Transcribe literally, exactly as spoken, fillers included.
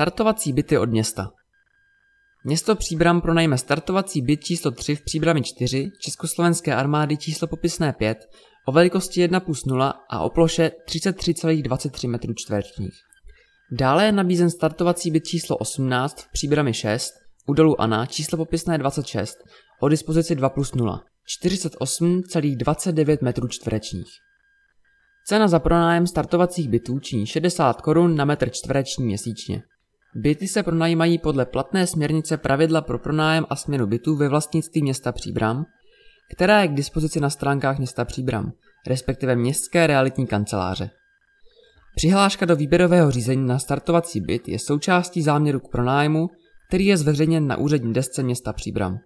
Startovací byty od města. Město Příbram pronajme startovací byt číslo tři v Příbrami čtyři, Československé armády číslo popisné pět, o velikosti jedna celá nula a o ploše třicet tři celá dvacet tři metrů čtverečních. Dále je nabízen startovací byt číslo osmnáct v Příbrami šest, u Dolu Ana číslo popisné dvacet šest, o dispozici dva plus nula, čtyřicet osm celá dvacet devět metrů čtverečních. Cena za pronájem startovacích bytů činí šedesát korun na metr čtvereční měsíčně. Byty se pronajímají podle platné směrnice pravidla pro pronájem a směnu bytů ve vlastnictví města Příbram, která je k dispozici na stránkách města Příbram, respektive městské realitní kanceláře. Přihláška do výběrového řízení na startovací byt je součástí záměru k pronájmu, který je zveřejněn na úřední desce města Příbram.